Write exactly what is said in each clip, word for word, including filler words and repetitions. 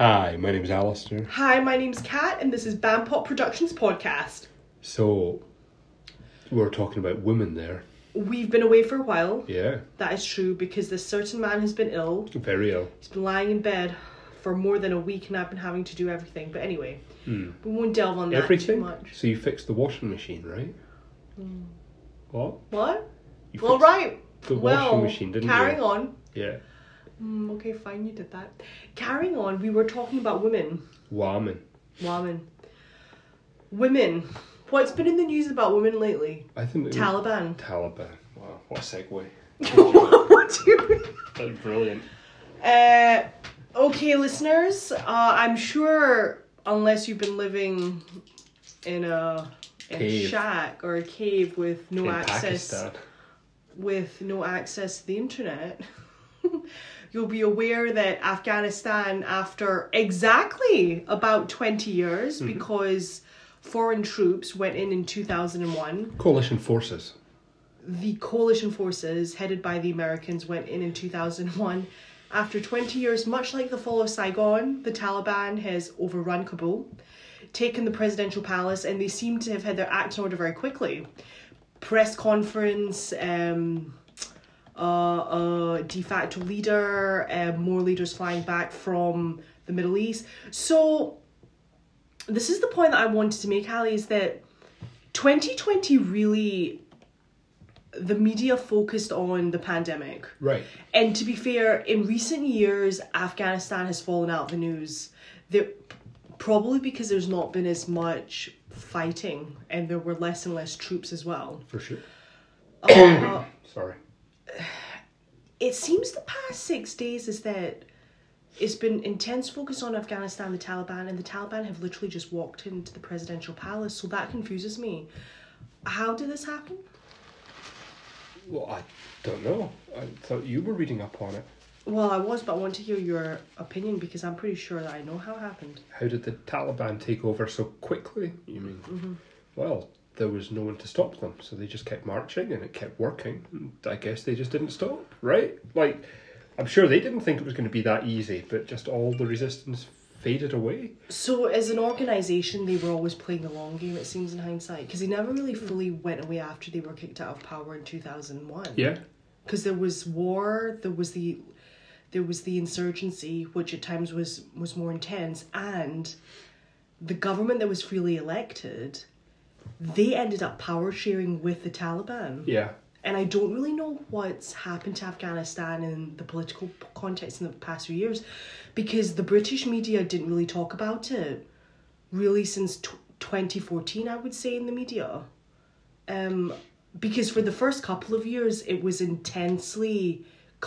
Hi, my name's Alistair. Hi, my name's Kat, and this is Bampop Productions podcast. So, we're talking about women there. We've been away for a while. Yeah. That is true, because this certain man has been ill. Very ill. He's been lying in bed for more than a week, and I've been having to do everything. But anyway, mm. we won't delve on that everything? too much. So you fixed the washing machine, right? Mm. What? What? You well, right. The washing well, machine, didn't carrying you? Carrying on. Yeah. Mm, okay, fine, you did that. Carrying on, we were talking about women. Women. Women. Women. What's been in the news about women lately? I think Taliban. Taliban. Wow, what a segue. What do you mean? That's brilliant. Uh, okay, listeners, uh, I'm sure, unless you've been living in a, in a shack or a cave with no in access... Pakistan. With no access to the internet... You'll be aware that Afghanistan, after exactly about twenty years, mm-hmm. because foreign troops went in in two thousand one. Coalition forces. The coalition forces, headed by the Americans, went in in two thousand one. After twenty years, much like the fall of Saigon, the Taliban has overrun Kabul, taken the presidential palace, and they seem to have had their act in order very quickly. Press conference... Um, Uh, uh, de facto leader, uh, more leaders flying back from the Middle East. So this is the point that I wanted to make, Ali, is that twenty twenty really, the media focused on the pandemic. Right. And to be fair, in recent years, Afghanistan has fallen out of the news. There, probably because there's not been as much fighting and there were less and less troops as well. For sure. Uh, Sorry. It seems the past six days is that it's been intense focus on Afghanistan, the Taliban, and the Taliban have literally just walked into the presidential palace, so that confuses me. How did this happen? Well, I don't know. I thought you were reading up on it. Well, I was, but I want to hear your opinion because I'm pretty sure that I know how it happened. How did the Taliban take over so quickly, you mean? Mm-hmm. Well... there was no one to stop them, so they just kept marching and it kept working. And I guess they just didn't stop, right? Like, I'm sure they didn't think it was going to be that easy, but just all the resistance faded away. So as an organisation, they were always playing the long game, it seems, in hindsight, because they never really fully went away after they were kicked out of power in two thousand one. Yeah. Because there was war, there was the there was the insurgency, which at times was, was more intense, and the government that was freely elected... they ended up power sharing with the Taliban. Yeah. And I don't really know what's happened to Afghanistan in the political context in the past few years because the British media didn't really talk about it really since t- twenty fourteen, I would say, in the media. Um, because for the first couple of years, it was intensely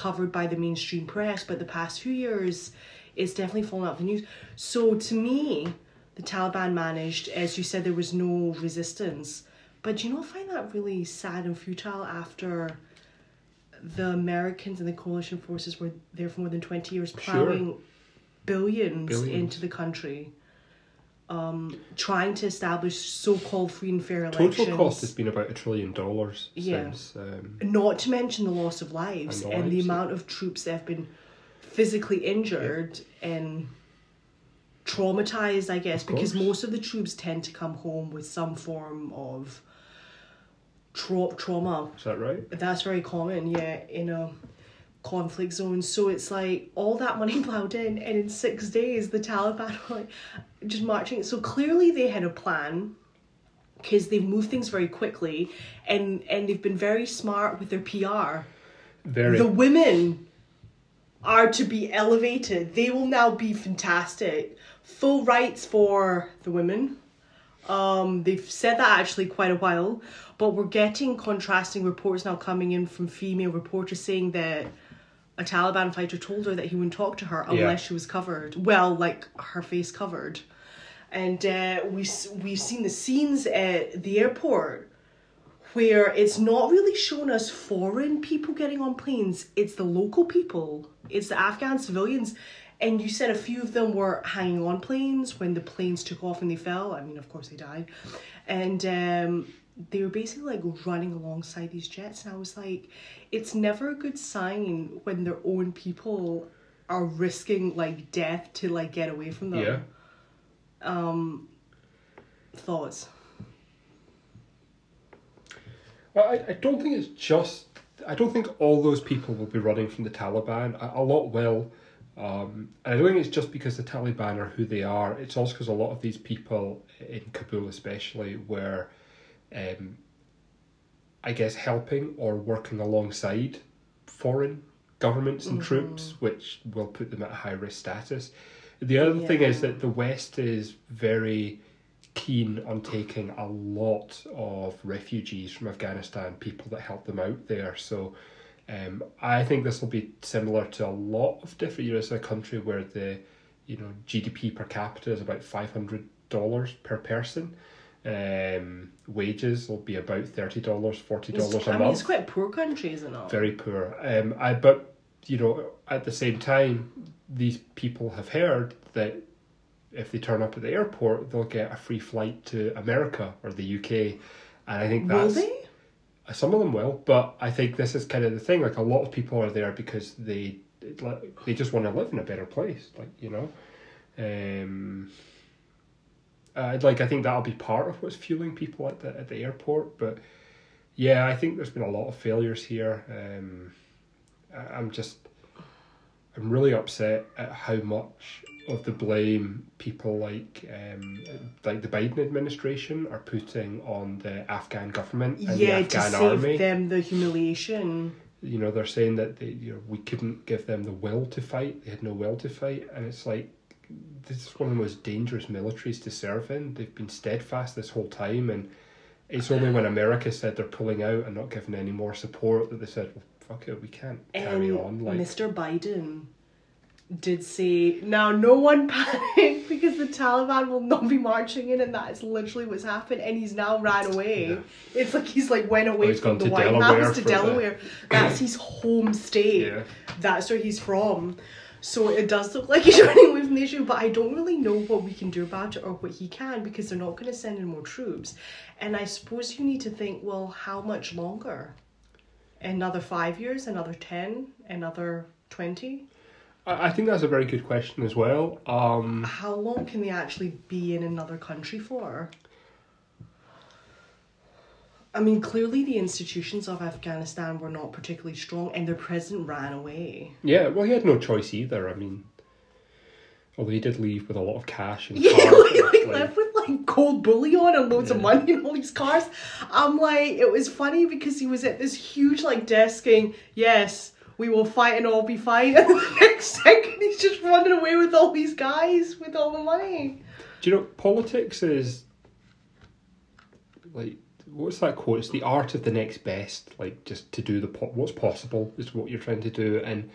covered by the mainstream press, but the past few years, it's definitely fallen out of the news. So to me... the Taliban managed, as you said, there was no resistance. But do you not find that really sad and futile after the Americans and the coalition forces were there for more than twenty years, plowing sure. billions, billions into the country, um, trying to establish so-called free and fair elections. Total cost has been about a trillion dollars yeah. since... Um, not to mention the loss of lives and, lives, and the yeah. amount of troops that have been physically injured yeah. and... traumatized, I guess, because most of the troops tend to come home with some form of tra- trauma. Is that right? That's very common, yeah, in a conflict zone. So it's like all that money plowed in, and in six days, the Taliban are like just marching. So clearly they had a plan because they've moved things very quickly and, and they've been very smart with their P R. Very. The women are to be elevated. They will now be fantastic. Full rights for the women. Um, they've said that actually quite a while, but we're getting contrasting reports now coming in from female reporters saying that a Taliban fighter told her that he wouldn't talk to her unless yeah. she was covered. Well, like her face covered. And uh, we, we've seen the scenes at the airport where it's not really shown us foreign people getting on planes. It's the local people. It's the Afghan civilians. And you said a few of them were hanging on planes when the planes took off and they fell. I mean, of course they died. And um, they were basically like running alongside these jets. And I was like, it's never a good sign when their own people are risking like death to like get away from them. Yeah. Um, thoughts? Well, I, I don't think it's just... I don't think all those people will be running from the Taliban. A, a lot will. Um, and I don't think it's just because the Taliban are who they are. It's also because a lot of these people in Kabul especially were, um, I guess, helping or working alongside foreign governments and mm-hmm. troops, which will put them at a high-risk status. The other yeah. thing is that the West is very keen on taking a lot of refugees from Afghanistan, people that help them out there. So um, I think this will be similar to a lot of different, you know, it's a country where the, you know, G D P per capita is about five hundred dollars per person. Um, wages will be about thirty dollars, forty dollars it's, a I month. I mean, it's quite a poor country, isn't it? Very poor. Um, I, but, you know, at the same time, these people have heard that if they turn up at the airport, they'll get a free flight to America or the U K. And I think that's... Will they? Some of them will, but I think this is kind of the thing. Like, a lot of people are there because they they just want to live in a better place. Like, you know... Um, Uh, like I think that'll be part of what's fueling people at the at the airport, but yeah, I think there's been a lot of failures here. Um, I, I'm just, I'm really upset at how much of the blame people like um like the Biden administration are putting on the Afghan government and yeah, the Afghan army. Yeah, to save them the humiliation. You know, they're saying that they, you know, we couldn't give them the will to fight. They had no will to fight, and it's like, this is one of the most dangerous militaries to serve in. They've been steadfast this whole time, and it's only when America said they're pulling out and not giving any more support that they said, well, fuck it, we can't carry um, on. Like, Mister Biden did say, now no one panic because the Taliban will not be marching in, and that is literally what's happened, and he's now ran away. Yeah. It's like he's like went away oh, from the White House to Delaware. The... That's his home state. Yeah. That's where he's from. So it does look like he's running away from the issue, but I don't really know what we can do about it or what he can, because they're not going to send in more troops. And I suppose you need to think, well, how much longer? Another five years? Another ten? Another twenty? I think that's a very good question as well. Um, how long can they actually be in another country for? I mean, clearly the institutions of Afghanistan were not particularly strong, and their president ran away. Yeah, well, he had no choice either. I mean, although he did leave with a lot of cash and yeah, cars. Yeah, like, like, like left with like gold bullion and loads yeah. of money and all these cars. I'm like, it was funny because he was at this huge like desk saying, yes, we will fight and all be fine. And the next second, he's just running away with all these guys with all the money. Do you know, politics is like... What's that quote? It's the art of the next best, like just to do the po- what's possible is what you're trying to do. And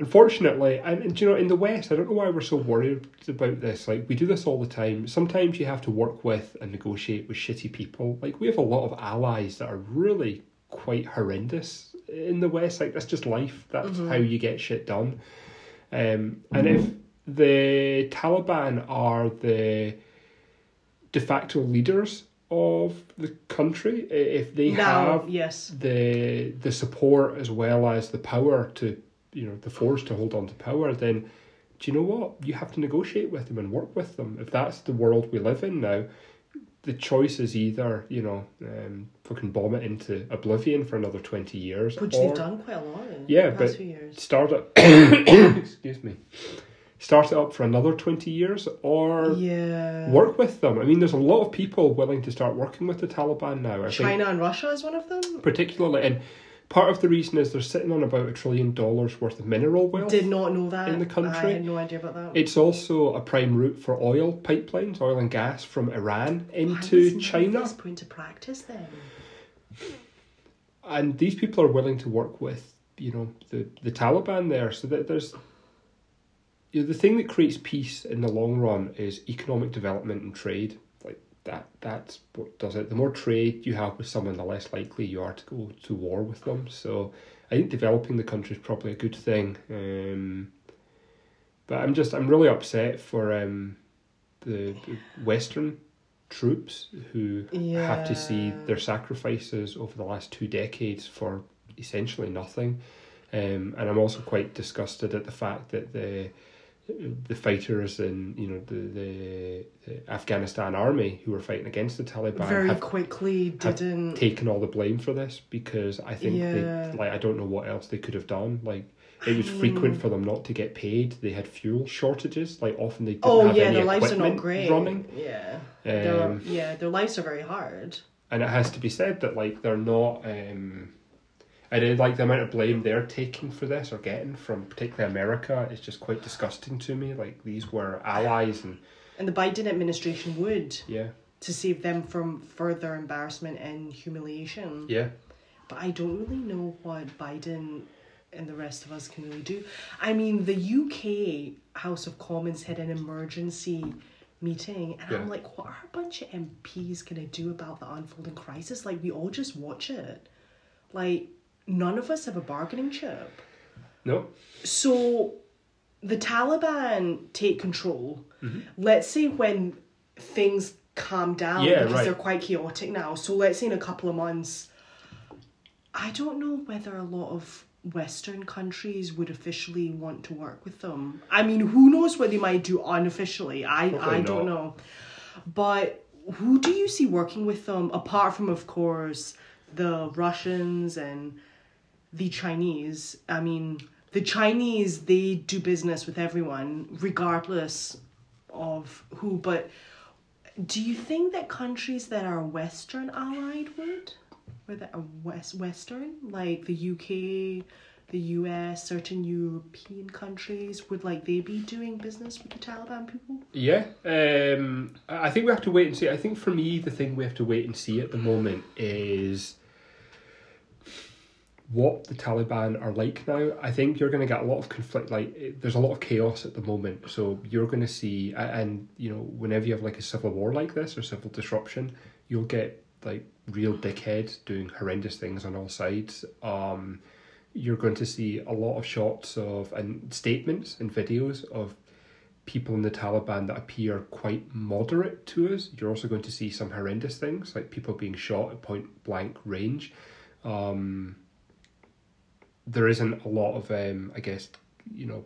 unfortunately, and, and you know, in the West, I don't know why we're so worried about this. Like, we do this all the time. Sometimes you have to work with and negotiate with shitty people. Like, we have a lot of allies that are really quite horrendous in the West. Like, that's just life. That's mm-hmm. how you get shit done. Um, and mm-hmm. if the Taliban are the de facto leaders of the country, if they now, have yes. the the support as well as the power to, you know, the force to hold on to power, then do you know what? You have to negotiate with them and work with them. If that's the world we live in now, the choice is either, you know, um, fucking bomb it into oblivion for another twenty years. Which or, they've done quite a lot in yeah, the past but few years. Start up excuse me. Start it up for another twenty years, or yeah. work with them. I mean, there's a lot of people willing to start working with the Taliban now. I China think, and Russia is one of them? Particularly. And part of the reason is they're sitting on about a trillion dollars worth of mineral wealth. Did not know that. In the country. I had no idea about that. It's also a prime route for oil pipelines, oil and gas from Iran into Why China. Why put into practice then? And these people are willing to work with, you know, the, the Taliban there. So that there's... You know, the thing that creates peace in the long run is economic development and trade. Like that, that's what does it. The more trade you have with someone, the less likely you are to go to war with them. So I think developing the country is probably a good thing. Um, but I'm just, I'm really upset for um, the Western troops who yeah. have to see their sacrifices over the last two decades for essentially nothing. Um, and I'm also quite disgusted at the fact that the the fighters in you know the, the, the Afghanistan army who were fighting against the Taliban very have, quickly didn't have taken all the blame for this, because I think yeah. they, like I don't know what else they could have done. Like it was I frequent mean, for them not to get paid. They had fuel shortages. Like often they didn't oh, have yeah, any their lives are not great. Running. Yeah, um, yeah, their lives are very hard. And it has to be said that like they're not. Um, I did like the amount of blame they're taking for this or getting from particularly America. It's just quite disgusting to me. Like these were allies, and and the Biden administration would yeah to save them from further embarrassment and humiliation. Yeah, but I don't really know what Biden and the rest of us can really do. I mean, the U K House of Commons had an emergency meeting, and yeah. I'm like, what are a bunch of M Ps gonna do about the unfolding crisis? Like we all just watch it, like. None of us have a bargaining chip. No. So the Taliban take control. Mm-hmm. Let's say when things calm down, yeah, because right. they're quite chaotic now. So let's say in a couple of months, I don't know whether a lot of Western countries would officially want to work with them. I mean, who knows what they might do unofficially. I, I don't know. But who do you see working with them, apart from, of course, the Russians and... the Chinese, I mean, the Chinese, they do business with everyone, regardless of who, but do you think that countries that are Western allied would? Or that are West, Western, like the U K, the U S, certain European countries, would like they be doing business with the Taliban people? Yeah, um, I think we have to wait and see. I think for me, the thing we have to wait and see at the moment is... what the Taliban are like now. I think you're going to get a lot of conflict. Like there's a lot of chaos at the moment, so you're going to see, and you know, whenever you have like a civil war like this or civil disruption, you'll get like real dickheads doing horrendous things on all sides. Um, you're going to see a lot of shots of and statements and videos of people in the Taliban that appear quite moderate to us. You're also going to see some horrendous things, like people being shot at point blank range. Um, There isn't a lot of, um, I guess, you know,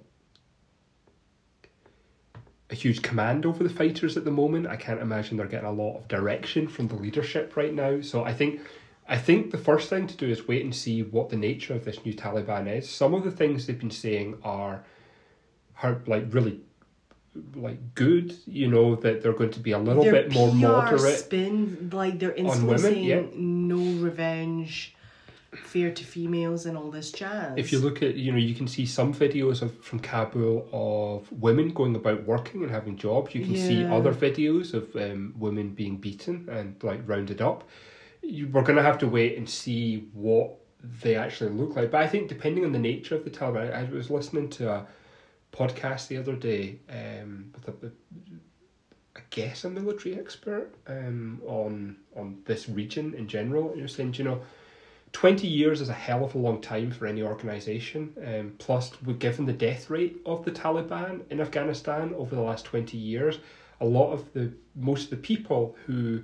a huge command over the fighters at the moment. I can't imagine they're getting a lot of direction from the leadership right now. So I think, I think the first thing to do is wait and see what the nature of this new Taliban is. Some of the things they've been saying are, are like really, like good. You know that they're going to be a little their bit P R more moderate. Spin like they're influencing yeah. no revenge. Fair to females and all this jazz. If you look at, you know, you can see some videos of from Kabul of women going about working and having jobs. You can yeah. see other videos of um, women being beaten and like rounded up. You, we're going to have to wait and see what they actually look like. But I think depending on the nature of the Taliban, I was listening to a podcast the other day um, with a, I guess a military expert um, on on this region in general, and you're saying, you know, twenty years is a hell of a long time for any organisation. Um, plus, given the death rate of the Taliban in Afghanistan over the last twenty years, a lot of the, most of the people who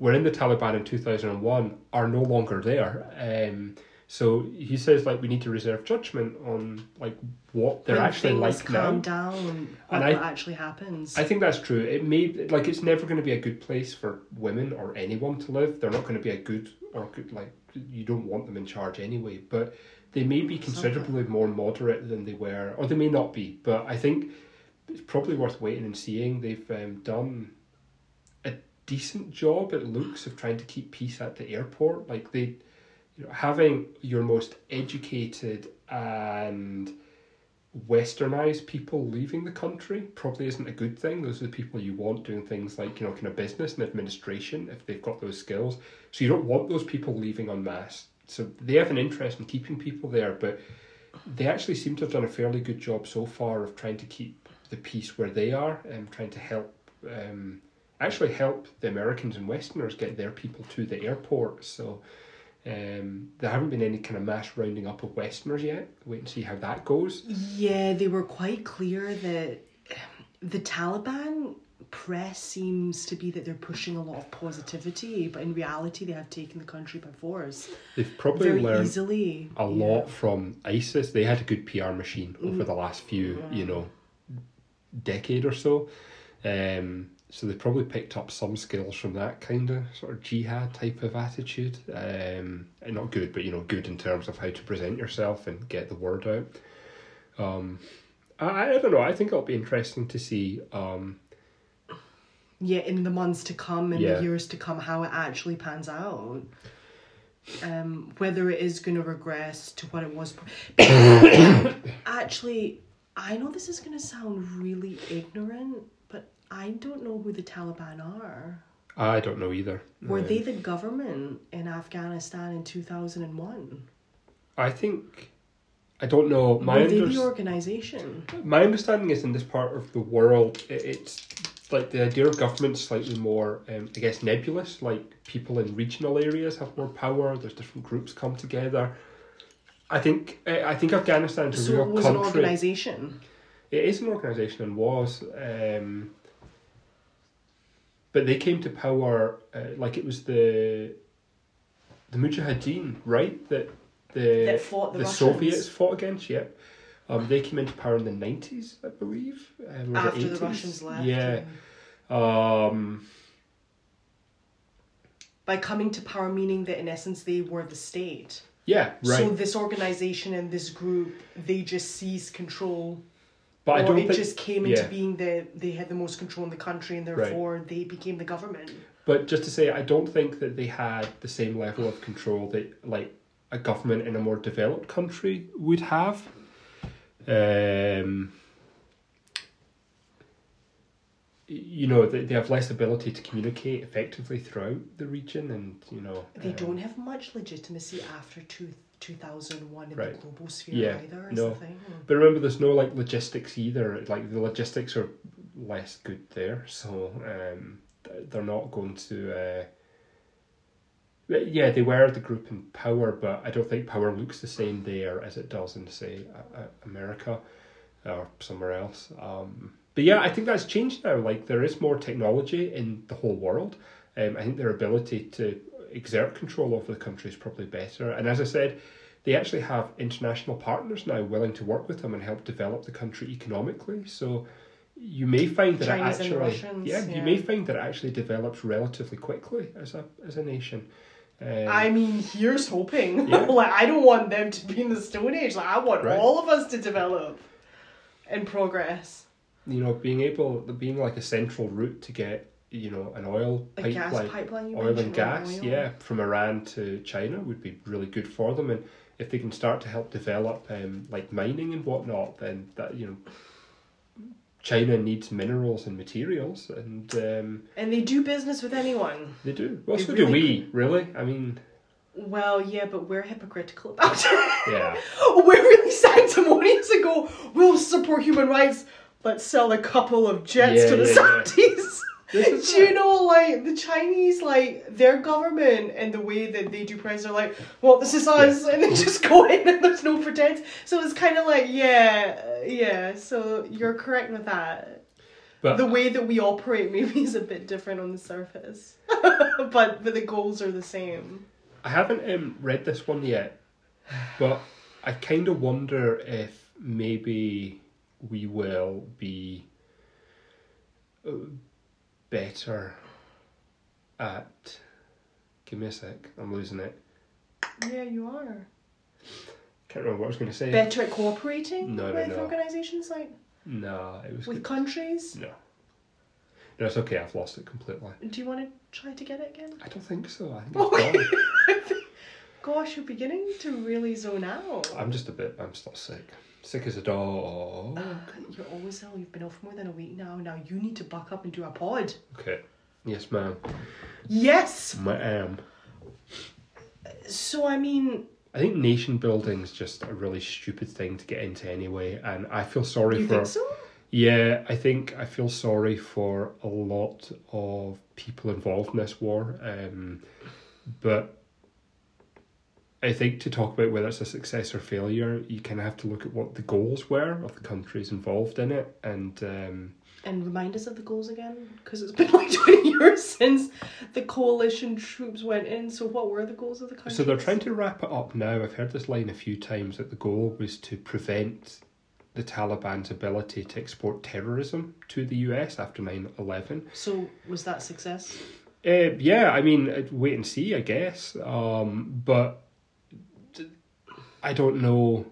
were in the Taliban in two thousand one are no longer there. Um, so he says, like, we need to reserve judgment on, like, what they're when actually like calm now. Down, what I, actually happens. I think that's true. It may, like, it's never going to be a good place for women or anyone to live. They're not going to be a good or good, like, you don't want them in charge anyway, but they may be considerably more moderate than they were, or they may not be, but I think it's probably worth waiting and seeing. They've um, done a decent job, it looks, of trying to keep peace at the airport. Like they, you know, having your most educated and westernized people leaving the country probably isn't a good thing. Those are the people you want doing things like, you know, kind of business and administration if they've got those skills. So you don't want those people leaving en masse. So they have an interest in keeping people there, but they actually seem to have done a fairly good job so far of trying to keep the peace where they are and trying to help, um, actually help the Americans and Westerners get their people to the airport. So Um, there haven't been any kind of mass rounding up of Westerners yet. Wait and see how that goes. Yeah, they were quite clear that the Taliban press seems to be that they're pushing a lot of positivity, but in reality they have taken the country by force. They've probably Very learned easily. a yeah. lot from ISIS. They had a good P R machine over mm. the last few, yeah. you know, decade or so. Um, so they probably picked up some skills from that kind of sort of jihad type of attitude. Um, and not good, but, you know, good in terms of how to present yourself and get the word out. Um, I, I don't know. I think it'll be interesting to see... Um, yeah, in the months to come, in yeah. the years to come, how it actually pans out. Um, whether it is going to regress to what it was. Actually, I know this is going to sound really ignorant, but I don't know who the Taliban are. I don't know either. Were yeah. they the government in Afghanistan in two thousand one? I think... I don't know. My Were they under- the organisation? My understanding is in this part of the world, it, it's... like the idea of government's slightly more, um, I guess, nebulous. Like people in regional areas have more power. There's different groups come together. I think I think Afghanistan is a so real country. So it was country. an organisation. It is an organisation and was, um, but they came to power uh, like it was the the Mujahideen, right? That the that fought the, the Soviets fought against. Yep. Um, they came into power in the nineties, I believe. Um, After the, the Russians left. Yeah. Um, By coming to power, meaning that in essence they were the state. Yeah, right. So this organisation and this group, they just seized control. But I don't think... Or it just came into yeah. being that they had the most control in the country and therefore right. they became the government. But just to say, I don't think that they had the same level of control that like a government in a more developed country would have. Um, you know, they, they have less ability to communicate effectively throughout the region, and you know they um, don't have much legitimacy after two two thousand one in right. the global sphere yeah, either. Is no, the thing. But remember, there's no like logistics either. Like the logistics are less good there, so um, they're not going to. Uh, Yeah, they were the group in power, but I don't think power looks the same there as it does in, say, America or somewhere else. Um, but yeah, I think that's changed now. Like, there is more technology in the whole world. Um, I think their ability to exert control over the country is probably better. And as I said, they actually have international partners now willing to work with them and help develop the country economically. So you may find that Chinese it actually... Russians, yeah, yeah, you may find that it actually develops relatively quickly as a as a nation. Um, I mean, here's hoping. Yeah. Like, I don't want them to be in the Stone Age. Like, I want right. all of us to develop and progress. You know, being able, being like a central route to get, you know, an oil a pipeline, gas pipeline you oil and gas, oil. yeah, from Iran to China would be really good for them. And if they can start to help develop, um, like mining and whatnot, then that, you know. China needs minerals and materials, and um, and they do business with anyone. They do. Well, so really do we, really. I mean, well, yeah, but we're hypocritical about it. Yeah, we're really sanctimonious and go, we'll support human rights. Let's sell a couple of jets yeah, to the yeah, Saudis. Yeah. Do you know, like the Chinese, like their government and the way that they do press are like, well, this is us, yeah. and they just go in and there's no pretense. So it's kind of like, yeah, yeah. So you're correct with that. But the way that we operate maybe is a bit different on the surface, but but the goals are the same. I haven't um, read this one yet, but I kind of wonder if maybe we will be. Uh, better at give me a sec I'm losing it yeah you are can't remember what I was going to say better at cooperating no, no, with no. organisations like no it was with good. countries no no it's okay I've lost it completely. Do you want to try to get it again? I don't think so. I think it's okay. Gosh, you're beginning to really zone out. I'm just a bit I'm still sick Sick as a dog. Uh, you're always ill. You've been off more than a week now. Now you need to buck up and do a pod. Okay. Yes, ma'am. Yes! Ma'am. So, I mean... I think nation building's just a really stupid thing to get into anyway. And I feel sorry you for... You think so? Yeah, I think I feel sorry for a lot of people involved in this war. Um, but... I think to talk about whether it's a success or failure, you kind of have to look at what the goals were of the countries involved in it, and um, And remind us of the goals again, because it's been like twenty years since the coalition troops went in. So what were the goals of the country? So they're trying to wrap it up now. I've heard this line a few times, that the goal was to prevent the Taliban's ability to export terrorism to the U S after nine eleven. So was that success? Uh, yeah, I mean, I'd wait and see, I guess. Um, but I don't know...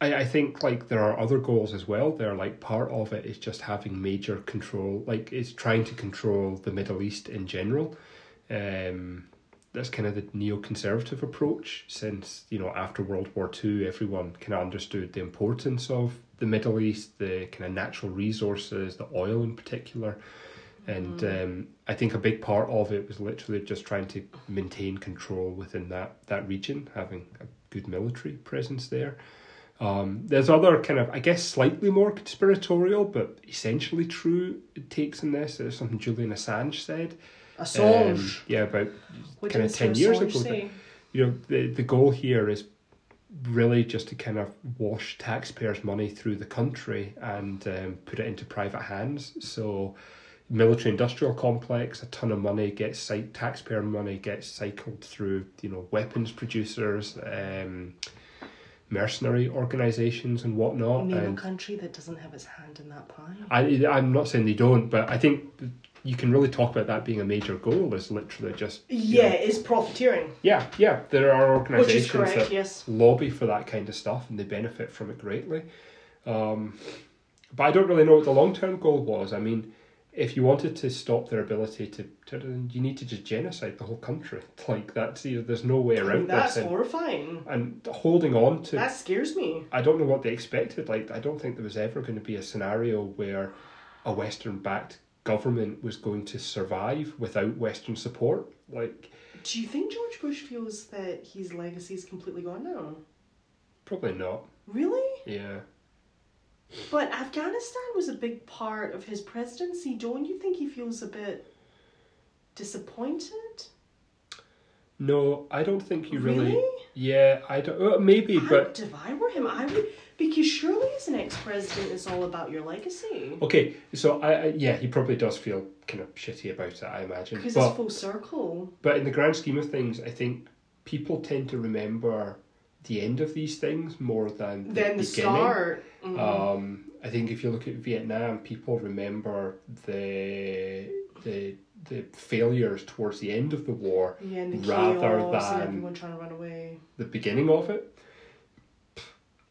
I, I think, like, there are other goals as well. They're, like, part of it is just having major control. Like, it's trying to control the Middle East in general. Um, that's kind of the neoconservative approach since, you know, after World War Two, everyone kind of understood the importance of the Middle East, the kind of natural resources, the oil in particular. And um, I think a big part of it was literally just trying to maintain control within that, that region, having a good military presence there. Um, there's other kind of, I guess, slightly more conspiratorial, but essentially true takes in this. There's something Julian Assange said. Assange? Um, yeah, about what kind of ten years ago. That, you know, the, the goal here is really just to kind of wash taxpayers' money through the country and um, put it into private hands. So military-industrial complex, a ton of money gets, taxpayer money gets cycled through, you know, weapons producers, um... mercenary organisations and whatnot. I mean, and a country that doesn't have its hand in that pie. I, I'm not saying they don't, but I think you can really talk about that being a major goal is literally just... Yeah, know, it's profiteering. Yeah, yeah. There are organisations that yes. lobby for that kind of stuff and they benefit from it greatly. Um, but I don't really know what the long-term goal was. I mean, if you wanted to stop their ability to, to, you need to just genocide the whole country. Like that's, you know, there's no way around that. That's this and, horrifying. And holding on to that scares me. I don't know what they expected. Like I don't think there was ever going to be a scenario where a Western-backed government was going to survive without Western support. Like, do you think George Bush feels that his legacy is completely gone now? Probably not. Really? Yeah. But Afghanistan was a big part of his presidency. Don't you think he feels a bit disappointed? No, I don't think you really... really yeah, I don't... Well, maybe, I but... if I were him, I would... Because surely as an ex-president, it's all about your legacy. Okay, so, I, I yeah, he probably does feel kind of shitty about it, I imagine. Because it's full circle. But in the grand scheme of things, I think people tend to remember the end of these things more than the then the beginning. Start. Mm-hmm. Um, I think if you look at Vietnam, people remember the the the failures towards the end of the war yeah, and the rather chaos than and everyone trying to run away. The beginning of it.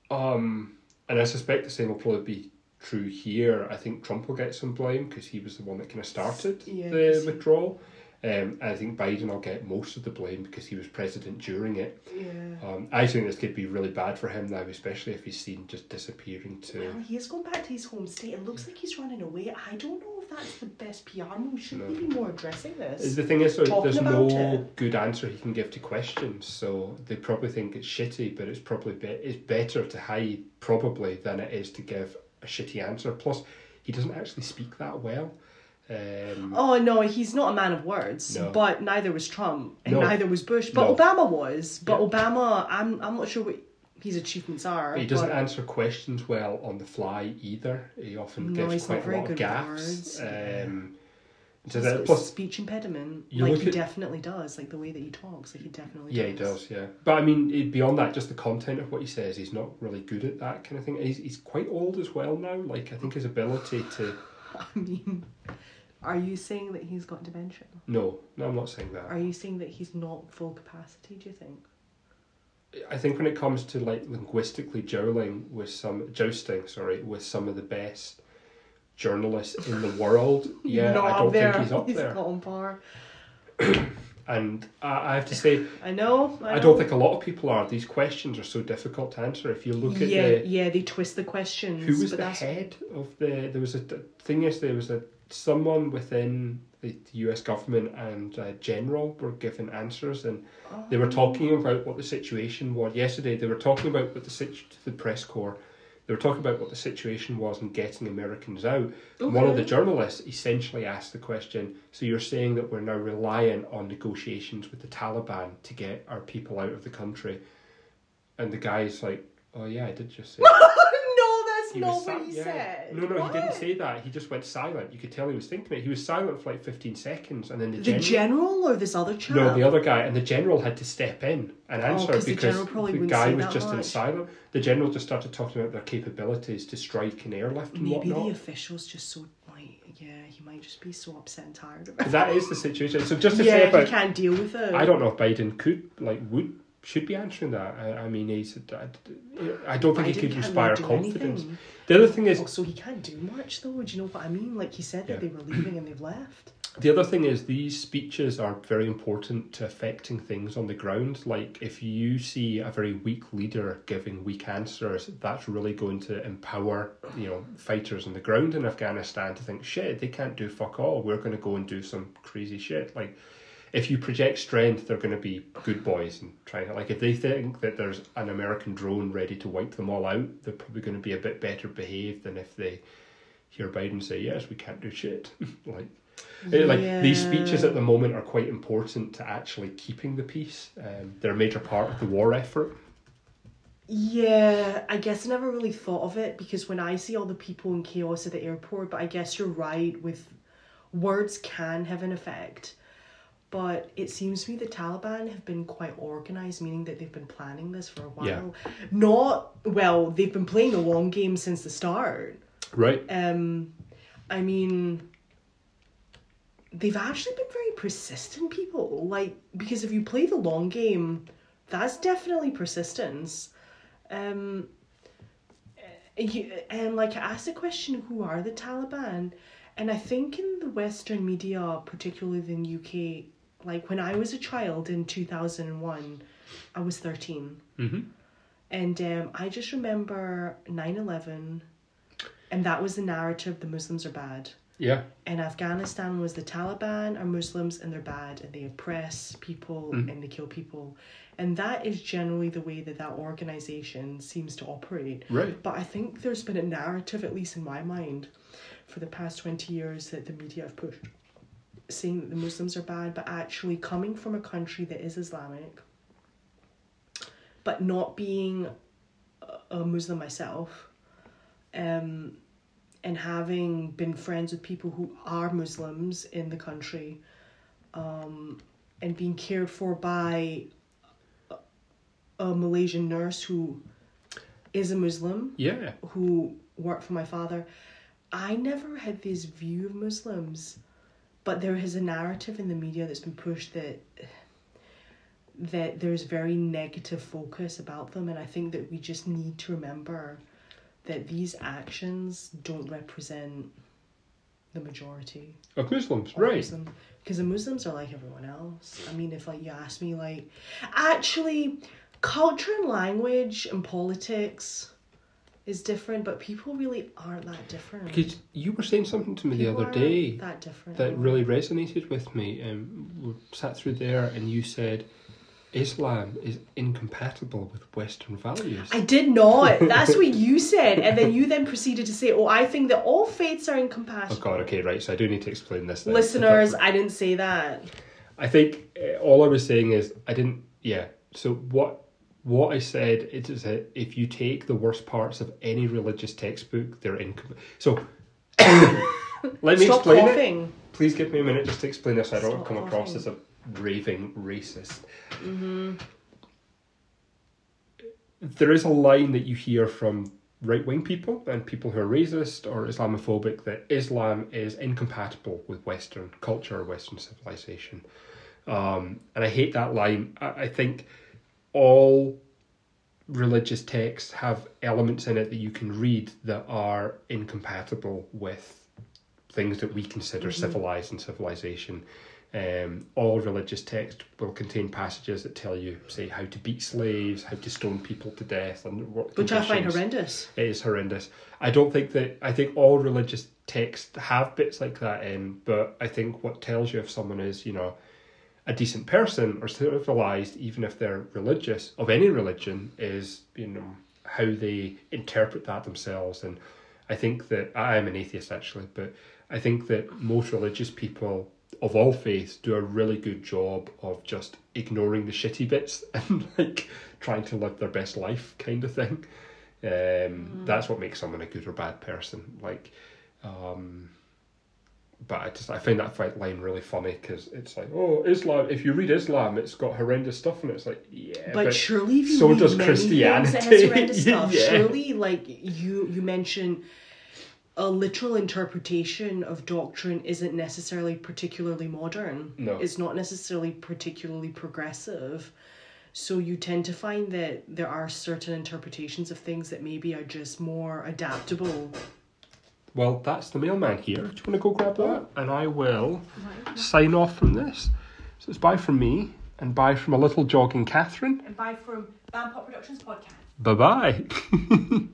Um, and I suspect the same will probably be true here. I think Trump will get some blame because he was the one that kind of started yeah, the withdrawal. Um, I think Biden will get most of the blame because he was president during it. Yeah. Um, I think this could be really bad for him now, especially if he's seen just disappearing to... Well, he's gone back to his home state. It looks like he's running away. I don't know if that's the best P R move. Shouldn't we no. be more addressing this? The thing is, so there's no it. good answer he can give to questions, so they probably think it's shitty, but it's probably be- it's better to hide, probably, than it is to give a shitty answer. Plus, he doesn't actually speak that well. Um, oh no, he's not a man of words. No. But neither was Trump, and no. neither was Bush. But no. Obama was. But yeah. Obama, I'm I'm not sure what his achievements are. But he doesn't but... answer questions well on the fly either. He often no, gives quite a lot of gaffes. Um, so that, plus, speech impediment. Like he at... definitely does. Like the way that he talks. Like he definitely. Yeah, does. he does. Yeah, but I mean, beyond that, just the content of what he says, he's not really good at that kind of thing. He's he's quite old as well now. Like I think his ability to. I mean. Are you saying that he's got dementia? No, no, I'm not saying that. Are you saying that he's not full capacity, do you think? I think when it comes to like linguistically jowling with some jousting, sorry, with some of the best journalists in the world, yeah, not I don't think he's up he's there. He's not on par. And I, I have to say, I know, I know. I don't think a lot of people are. These questions are so difficult to answer. If you look at yeah, the yeah, they twist the questions. Who was the that's... head of the? There was a thing yesterday. There was a. Someone within the U S government and a general were given answers, and oh. they were talking about what the situation was. Yesterday, they were talking about what the situ- the press corps. They were talking about what the situation was in getting Americans out. Okay. And one of the journalists essentially asked the question: "So you're saying that we're now reliant on negotiations with the Taliban to get our people out of the country?" And the guy's like, "Oh yeah, I did just say." That. he not was what sat, he yeah. said. No, no, what? He didn't say that. He just went silent. You could tell he was thinking it. He was silent for like fifteen seconds, and then the, the general, general or this other chap? No, the other guy, and the general had to step in and answer oh, because the, the guy was just much. in silent. The general just started talking about their capabilities to strike and airlift and Maybe whatnot. Maybe the official's just so like, yeah, he might just be so upset and tired of it. That is the situation. So just to yeah, say about, he can't deal with it. I don't know if Biden could like would. should be answering that. I, I mean, he's. I, I don't think Biden he could inspire really confidence. Anything. The other thing is... Also, he can't do much, though. Do you know what I mean? Like, he said yeah. that they were leaving and they've left. The other thing is these speeches are very important to affecting things on the ground. Like, if you see a very weak leader giving weak answers, that's really going to empower, you know, fighters on the ground in Afghanistan to think, shit, they can't do fuck all. We're going to go and do some crazy shit. Like... If you project strength, they're going to be good boys and try to, like, if they think that there's an American drone ready to wipe them all out, they're probably going to be a bit better behaved than if they hear Biden say, yes, we can't do shit. like, yeah. like these speeches at the moment are quite important to actually keeping the peace. Um, they're a major part of the war effort. Yeah, I guess I never really thought of it because when I see all the people in chaos at the airport, but I guess you're right with words can have an effect. But it seems to me the Taliban have been quite organised, meaning that they've been planning this for a while. Yeah. Not, well, they've been playing the long game since the start. Right. Um, I mean, they've actually been very persistent people. Like, because if you play the long game, that's definitely persistence. Um, you, and like, I asked a question, who are the Taliban? And I think in the Western media, particularly in the U K, like when I was a child in two thousand one, I was thirteen. Mm-hmm. And um, I just remember nine eleven, and that was the narrative, the Muslims are bad. Yeah. And Afghanistan was the Taliban are Muslims and they're bad and they oppress people mm-hmm. and they kill people. And that is generally the way that that organisation seems to operate. Right. But I think there's been a narrative, at least in my mind, for the past twenty years that the media have pushed, saying that the Muslims are bad, but actually coming from a country that is Islamic, but not being a Muslim myself, um, and having been friends with people who are Muslims in the country, um, and being cared for by a, a Malaysian nurse who is a Muslim, yeah, who worked for my father... I never had this view of Muslims, but there is a narrative in the media that's been pushed that that there's very negative focus about them, and I think that we just need to remember that these actions don't represent the majority of Muslims, of right? Muslim, because the Muslims are like everyone else. I mean, if like you ask me, like actually, culture and language and politics. Is different, but people really aren't that different. Because you were saying something to me people the other day that, different. that really resonated with me. Um, we sat through there and you said, Islam is incompatible with Western values. I did not. That's what you said. And then you then proceeded to say, oh, I think that all faiths are incompatible. Oh God, okay, right. So I do need to explain this then. Listeners, I, I didn't say that. I think uh, all I was saying is, I didn't, yeah. So what... What I said it is that if you take the worst parts of any religious textbook, they're incomplete. So, let me Stop explain coughing. it. Please give me a minute just to explain this so I don't Stop come coughing. across as a raving racist. Mm-hmm. There is a line that you hear from right-wing people and people who are racist or Islamophobic that Islam is incompatible with Western culture or Western civilization. Um, and I hate that line. I, I think... All religious texts have elements in it that you can read that are incompatible with things that we consider mm-hmm. civilized and civilization. Um, all religious texts will contain passages that tell you, say, how to beat slaves, how to stone people to death, and what which conditions. I find horrendous. It is horrendous. I don't think that. I think all religious texts have bits like that in, but I think what tells you if someone is, you know. A decent person or civilized, even if they're religious, of any religion, is, you know, how they interpret that themselves. And I think that, I am an atheist actually, but I think that most religious people of all faiths do a really good job of just ignoring the shitty bits and like trying to live their best life kind of thing. Um, mm. That's what makes someone a good or bad person. Like, um, but I just I find that line really funny, because it's like, oh, Islam. If you read Islam, it's got horrendous stuff in it. It's like, yeah, but, but surely if you so read does many Christianity. Things that has horrendous stuff. Yeah. Surely, like you you mentioned, a literal interpretation of doctrine isn't necessarily particularly modern. No, it's not necessarily particularly progressive. So you tend to find that there are certain interpretations of things that maybe are just more adaptable. Well, that's the mailman here. Do you want to go grab that? And I will right. sign off from this. So it's bye from me, and bye from a little jogging Catherine. And bye from Bampop Productions Podcast. Bye-bye.